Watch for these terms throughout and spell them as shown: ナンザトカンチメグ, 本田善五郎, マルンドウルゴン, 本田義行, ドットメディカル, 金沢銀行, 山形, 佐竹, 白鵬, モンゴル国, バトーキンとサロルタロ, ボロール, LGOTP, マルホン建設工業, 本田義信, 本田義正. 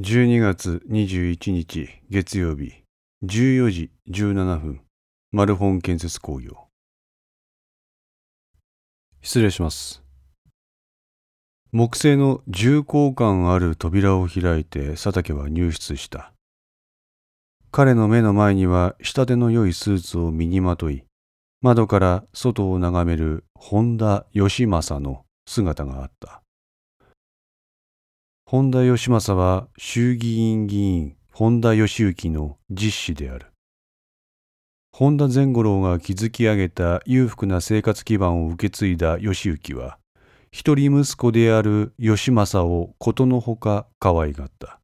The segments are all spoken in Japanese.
12月21日月曜日14時17分マルホン建設工業。失礼します。木製の重厚感ある扉を開いて佐竹は入室した。彼の目の前には仕立ての良いスーツを身にまとい、窓から外を眺める本田義正の姿があった。本田義正は衆議院議員本田義行の実子である。本田善五郎が築き上げた裕福な生活基盤を受け継いだ義行は、一人息子である義正をことのほか可愛がった。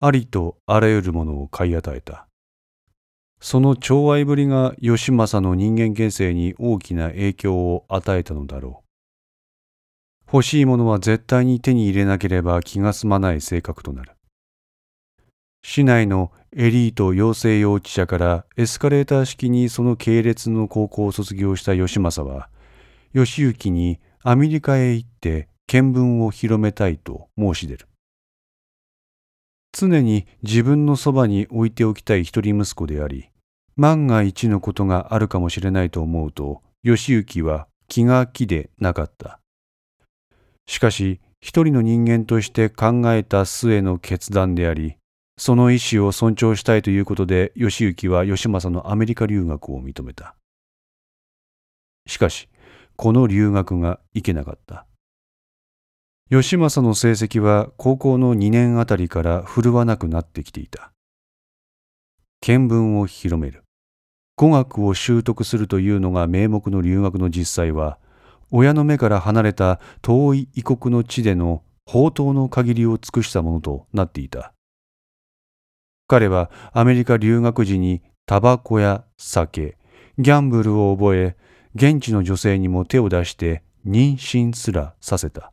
ありとあらゆるものを買い与えた。その寵愛ぶりが義正の人間形成に大きな影響を与えたのだろう。欲しいものは絶対に手に入れなければ気が済まない性格となる。市内のエリート養成幼稚舎からエスカレーター式にその系列の高校を卒業した義正は、義行にアメリカへ行って見聞を広めたいと申し出る。常に自分のそばに置いておきたい一人息子であり、万が一のことがあるかもしれないと思うと、義行は気が気でなかった。しかし、一人の人間として考えた末の決断であり、その意思を尊重したいということで、義行は義正のアメリカ留学を認めた。しかし、この留学が行けなかった。義正の成績は高校の2年あたりから振るわなくなってきていた。見聞を広める、語学を習得するというのが名目の留学の実際は、親の目から離れた遠い異国の地での放蕩の限りを尽くしたものとなっていた。彼はアメリカ留学時にタバコや酒、ギャンブルを覚え、現地の女性にも手を出して妊娠すらさせた。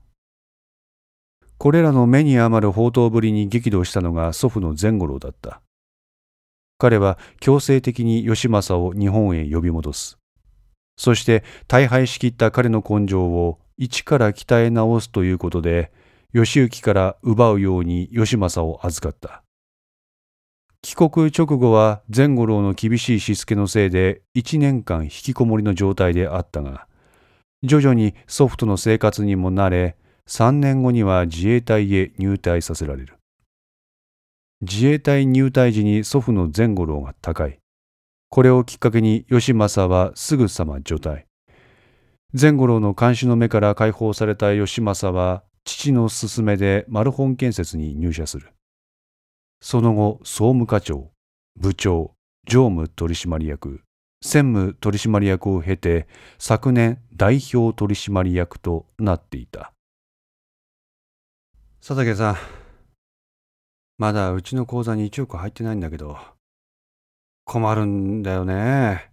これらの目に余る放蕩ぶりに激怒したのが祖父の善五郎だった。彼は強制的に義正を日本へ呼び戻す。そして大敗しきった彼の根性を一から鍛え直すということで、義行から奪うように義正を預かった。帰国直後は善五郎の厳しいしつけのせいで1年間引きこもりの状態であったが、徐々に祖父との生活にも慣れ、3年後には自衛隊へ入隊させられる。自衛隊入隊時に祖父の善五郎が他界。これをきっかけに義正はすぐさま除隊。善五郎の監視の目から解放された義正は、父の勧めで丸本建設に入社する。その後、総務課長、部長、常務取締役、専務取締役を経て、昨年代表取締役となっていた。佐竹さん、まだうちの口座に1億入ってないんだけど、困るんだよね。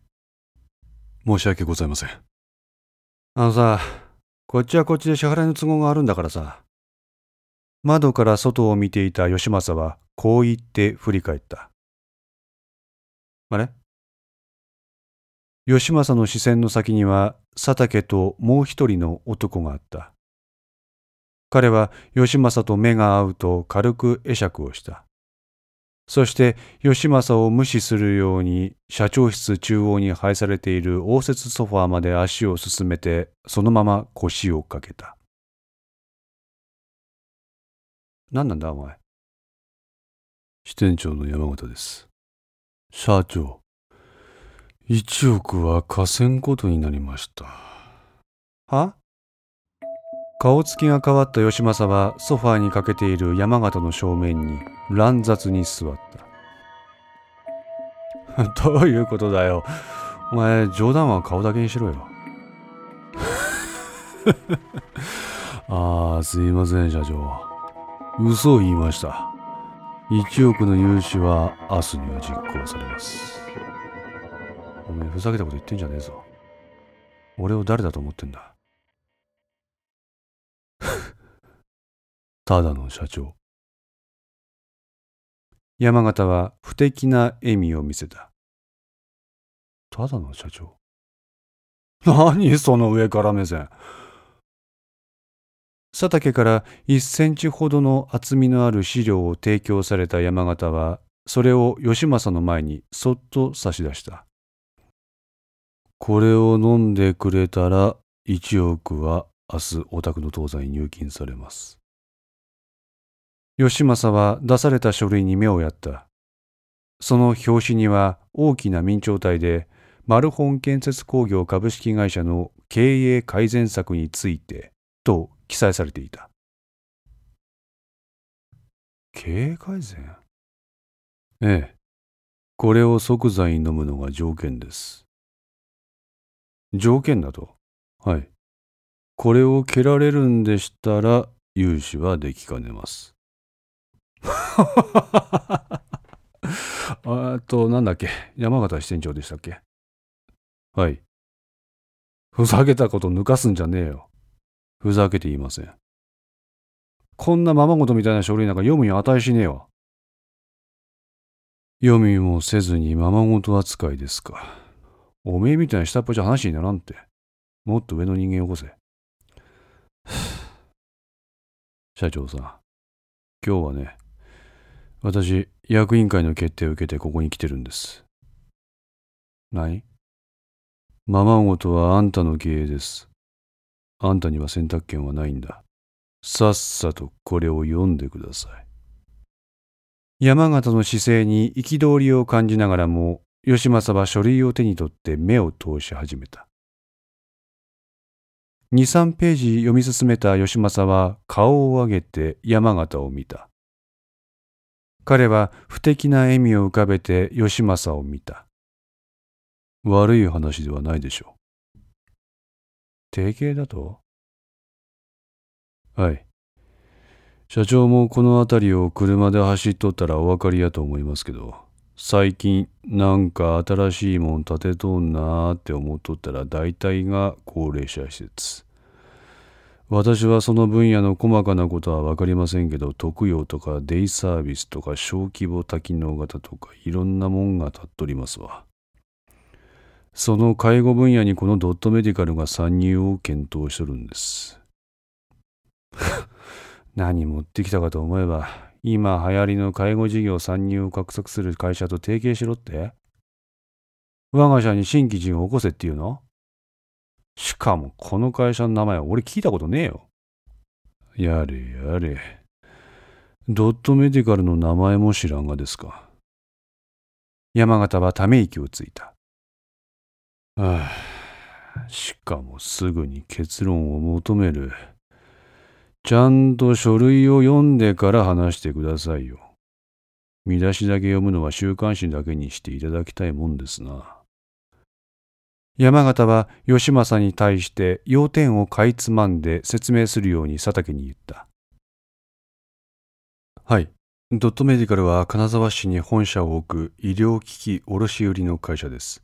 申し訳ございません。あのさ、こっちはこっちで支払いの都合があるんだからさ。窓から外を見ていた義正はこう言って振り返った。あれ？義正の視線の先には佐竹ともう一人の男があった。彼は義正と目が合うと軽く会釈をした。そして義正を無視するように社長室中央に配されている応接ソファーまで足を進めて、そのまま腰をかけた。何なんだお前。支店長の山形です。社長、1億は貸せんことになりました。は？顔つきが変わった義正はソファーにかけている山形の正面に乱雑に座ったどういうことだよお前、冗談は顔だけにしろよああ、すいません社長、嘘を言いました。1億の融資は明日には実行されます。お前ふざけたこと言ってんじゃねえぞ。俺を誰だと思ってんだただの社長。山形は不敵な笑みを見せた。ただの社長。何その上から目線。佐竹から1センチほどの厚みのある資料を提供された山形は、それを義政の前にそっと差し出した。これを飲んでくれたら、1億は明日お宅の当座に入金されます。義政は出された書類に目をやった。その表紙には大きな明朝体で、マルホン建設工業株式会社の経営改善策についてと記載されていた。経営改善？ええ、これを即座に飲むのが条件です。条件だと？はい。これを蹴られるんでしたら、融資はできかねます。なんだっけ、山形支店長でしたっけ？はい。ふざけたこと抜かすんじゃねえよ。ふざけて言いません。こんなままごとみたいな書類なんか読むに値しねえわ。読みもせずにままごと扱いですか。おめえみたいな下っ端じゃ話にならんって。もっと上の人間よこせ。社長さん、今日はね、私、役員会の決定を受けてここに来てるんです。何？ままごとはあんたの経営です。あんたには選択権はないんだ。さっさとこれを読んでください。山形の姿勢に憤りを感じながらも、義政は書類を手に取って目を通し始めた。2、3ページ読み進めた義政は顔を上げて山形を見た。彼は不敵な笑みを浮かべて義政を見た。悪い話ではないでしょう。定型だと？はい。社長もこの辺りを車で走っとったらお分かりやと思いますけど、最近なんか新しいもん建てとんなーって思っとったら大体が高齢者施設。私はその分野の細かなことは分かりませんけど、特養とかデイサービスとか小規模多機能型とかいろんなもんが立っとりますわ。その介護分野にこのドットメディカルが参入を検討しとるんです。何持ってきたかと思えば、今流行りの介護事業参入を画策する会社と提携しろって？我が社に新規人を起こせっていうの？しかもこの会社の名前は俺聞いたことねえよ。やれやれ。ドットメディカルの名前も知らんがですか。山形はため息をついた。はあ、しかもすぐに結論を求める。ちゃんと書類を読んでから話してくださいよ。見出しだけ読むのは週刊誌だけにしていただきたいもんですな。山形は義政に対して要点をかいつまんで説明するように佐竹に言った。はい。ドットメディカルは金沢市に本社を置く医療機器卸売の会社です。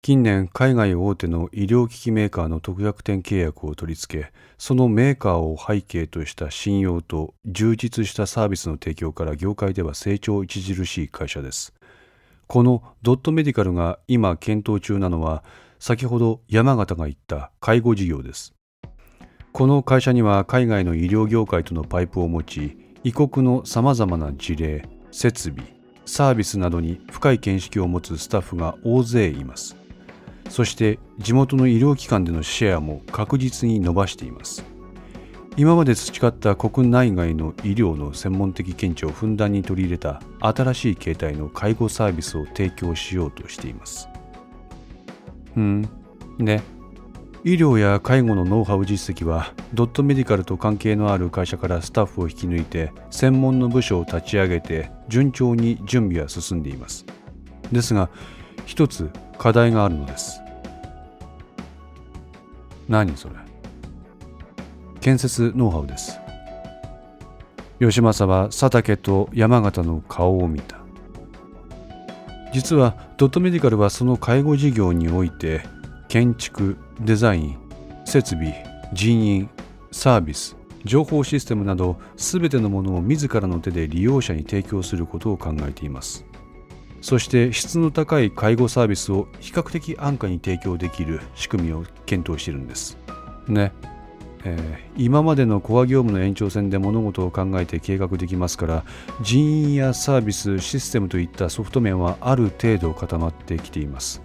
近年、海外大手の医療機器メーカーの特約店契約を取り付け、そのメーカーを背景とした信用と充実したサービスの提供から業界では成長著しい会社です。このドットメディカルが今検討中なのは、先ほど山形が言った介護事業です。この会社には海外の医療業界とのパイプを持ち、異国のさまざまな事例、設備、サービスなどに深い見識を持つスタッフが大勢います。そして地元の医療機関でのシェアも確実に伸ばしています。今まで培った国内外の医療の専門的見地をふんだんに取り入れた新しい形態の介護サービスを提供しようとしています。で、医療や介護のノウハウ実績はドットメディカルと関係のある会社からスタッフを引き抜いて専門の部署を立ち上げて順調に準備は進んでいます。ですが、一つ課題があるのです。何それ？建設ノウハウです。義政は佐竹と山形の顔を見た。実はドットメディカルはその介護事業において建築、デザイン、設備、人員、サービス、情報システムなど全てのものを自らの手で利用者に提供することを考えています。そして質の高い介護サービスを比較的安価に提供できる仕組みを検討しているんです。ね。今までのコア業務の延長線で物事を考えて計画できますから、人員やサービス、システムといったソフト面はある程度固まってきています。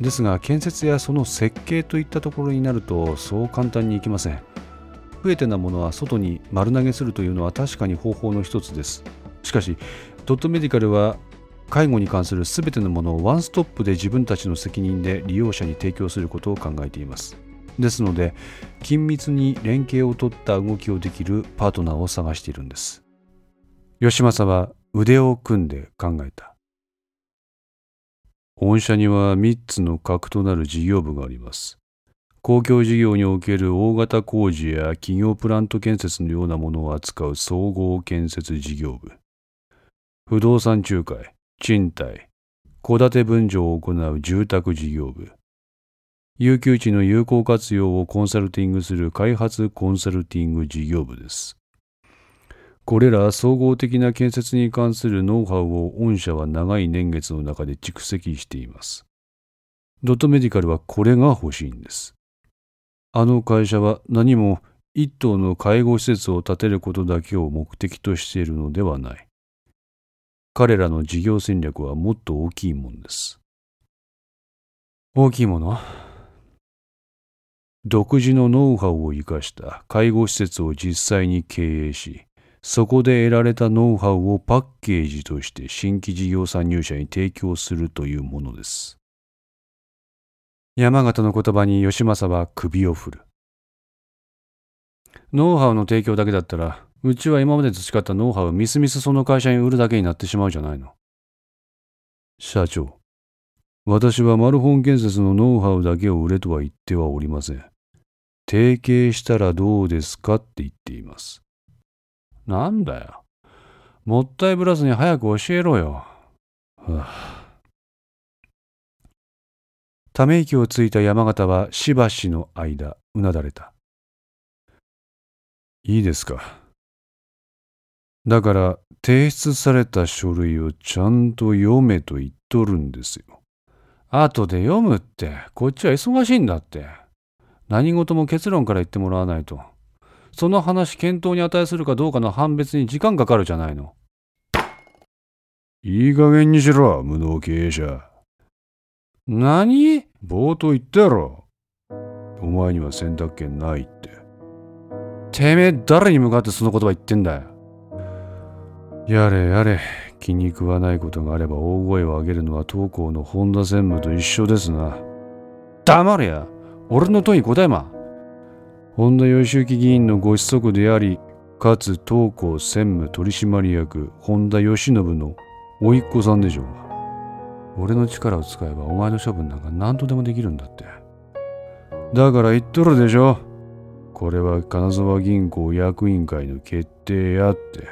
ですが建設やその設計といったところになるとそう簡単にいきません。不得手なものは外に丸投げするというのは確かに方法の一つです。しかしドットメディカルは介護に関するすべてのものをワンストップで自分たちの責任で利用者に提供することを考えています。ですので緊密に連携を取った動きをできるパートナーを探しているんです。吉政は腕を組んで考えた。御社には3つの核となる事業部があります。公共事業における大型工事や企業プラント建設のようなものを扱う総合建設事業部、不動産仲介、賃貸、戸建て分譲を行う住宅事業部、有給地の有効活用をコンサルティングする開発コンサルティング事業部です。これら総合的な建設に関するノウハウを御社は長い年月の中で蓄積しています。ドットメディカルはこれが欲しいんです。あの会社は何も一棟の介護施設を建てることだけを目的としているのではない。彼らの事業戦略はもっと大きいものです。大きいもの？独自のノウハウを生かした介護施設を実際に経営し、そこで得られたノウハウをパッケージとして新規事業参入者に提供するというものです。山形の言葉に吉政は首を振る。ノウハウの提供だけだったら、うちは今まで培ったノウハウをみすみすその会社に売るだけになってしまうじゃないの。社長、私はマルホン建設のノウハウだけを売れとは言ってはおりません。提携したらどうですかって言っています。なんだよ、もったいぶらずに早く教えろよ。ため息をついた山形はしばしの間うなだれた。いいですか、だから提出された書類をちゃんと読めと言っとるんですよ。後で読むって、こっちは忙しいんだって。何事も結論から言ってもらわないと、その話検討に値するかどうかの判別に時間かかるじゃないの。いい加減にしろ、無能経営者。何？冒頭言ったやろ、お前には選択権ないって。てめえ誰に向かってその言葉言ってんだよ。やれやれ、気に食わないことがあれば大声を上げるのは当校の本田専務と一緒ですな。黙れや、俺の問いに答えま。本田義行議員のご子息であり、かつ当校専務取締役本田義信の甥っ子さんでしょうが。俺の力を使えばお前の処分なんか何とでもできるんだって。だから言っとるでしょ、これは金沢銀行役員会の決定やって。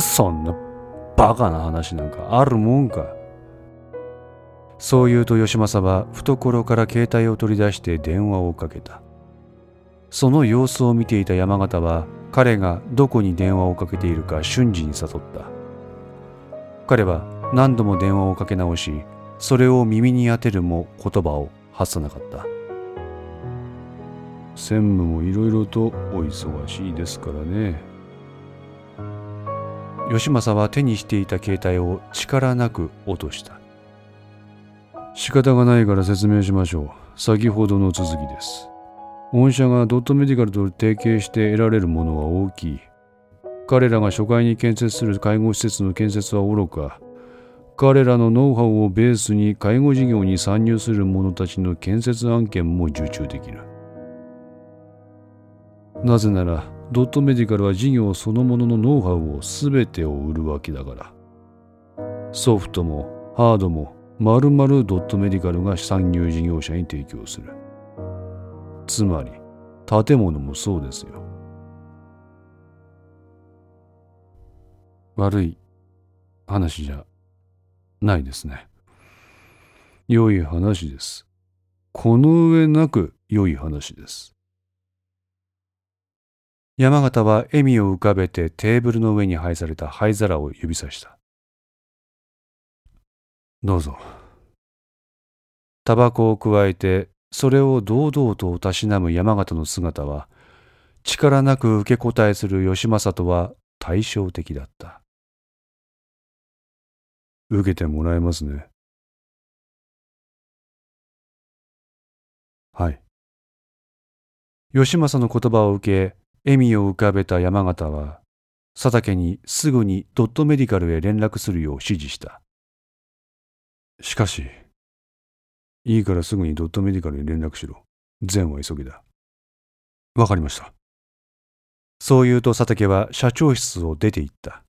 そんなバカな話なんかあるもんか。そう言うと吉政は懐から携帯を取り出して電話をかけた。その様子を見ていた山形は彼がどこに電話をかけているか瞬時に悟った。彼は何度も電話をかけ直し、それを耳に当てるも言葉を発さなかった。専務もいろいろとお忙しいですからね。吉政は手にしていた携帯を力なく落とした。仕方がないから説明しましょう。先ほどの続きです。御社がドットメディカルと提携して得られるものは大きい。彼らが初回に建設する介護施設の建設はおろか、彼らのノウハウをベースに介護事業に参入する者たちの建設案件も受注できる。なぜならドットメディカルは事業そのもののノウハウを全てを売るわけだから。ソフトもハードも丸々ドットメディカルが参入事業者に提供する。つまり建物もそうですよ。悪い話じゃないですね。良い話です。この上なく良い話です。山形は笑みを浮かべてテーブルの上に配された灰皿を指さした。どうぞ。タバコをくわえてそれを堂々とたしなむ山形の姿は、力なく受け答えする義政とは対照的だった。受けてもらえますね。はい。義政の言葉を受け、笑みを浮かべた山形は、佐竹にすぐにドットメディカルへ連絡するよう指示した。しかし、いいからすぐにドットメディカルへ連絡しろ。善は急ぎだ。わかりました。そう言うと佐竹は社長室を出て行った。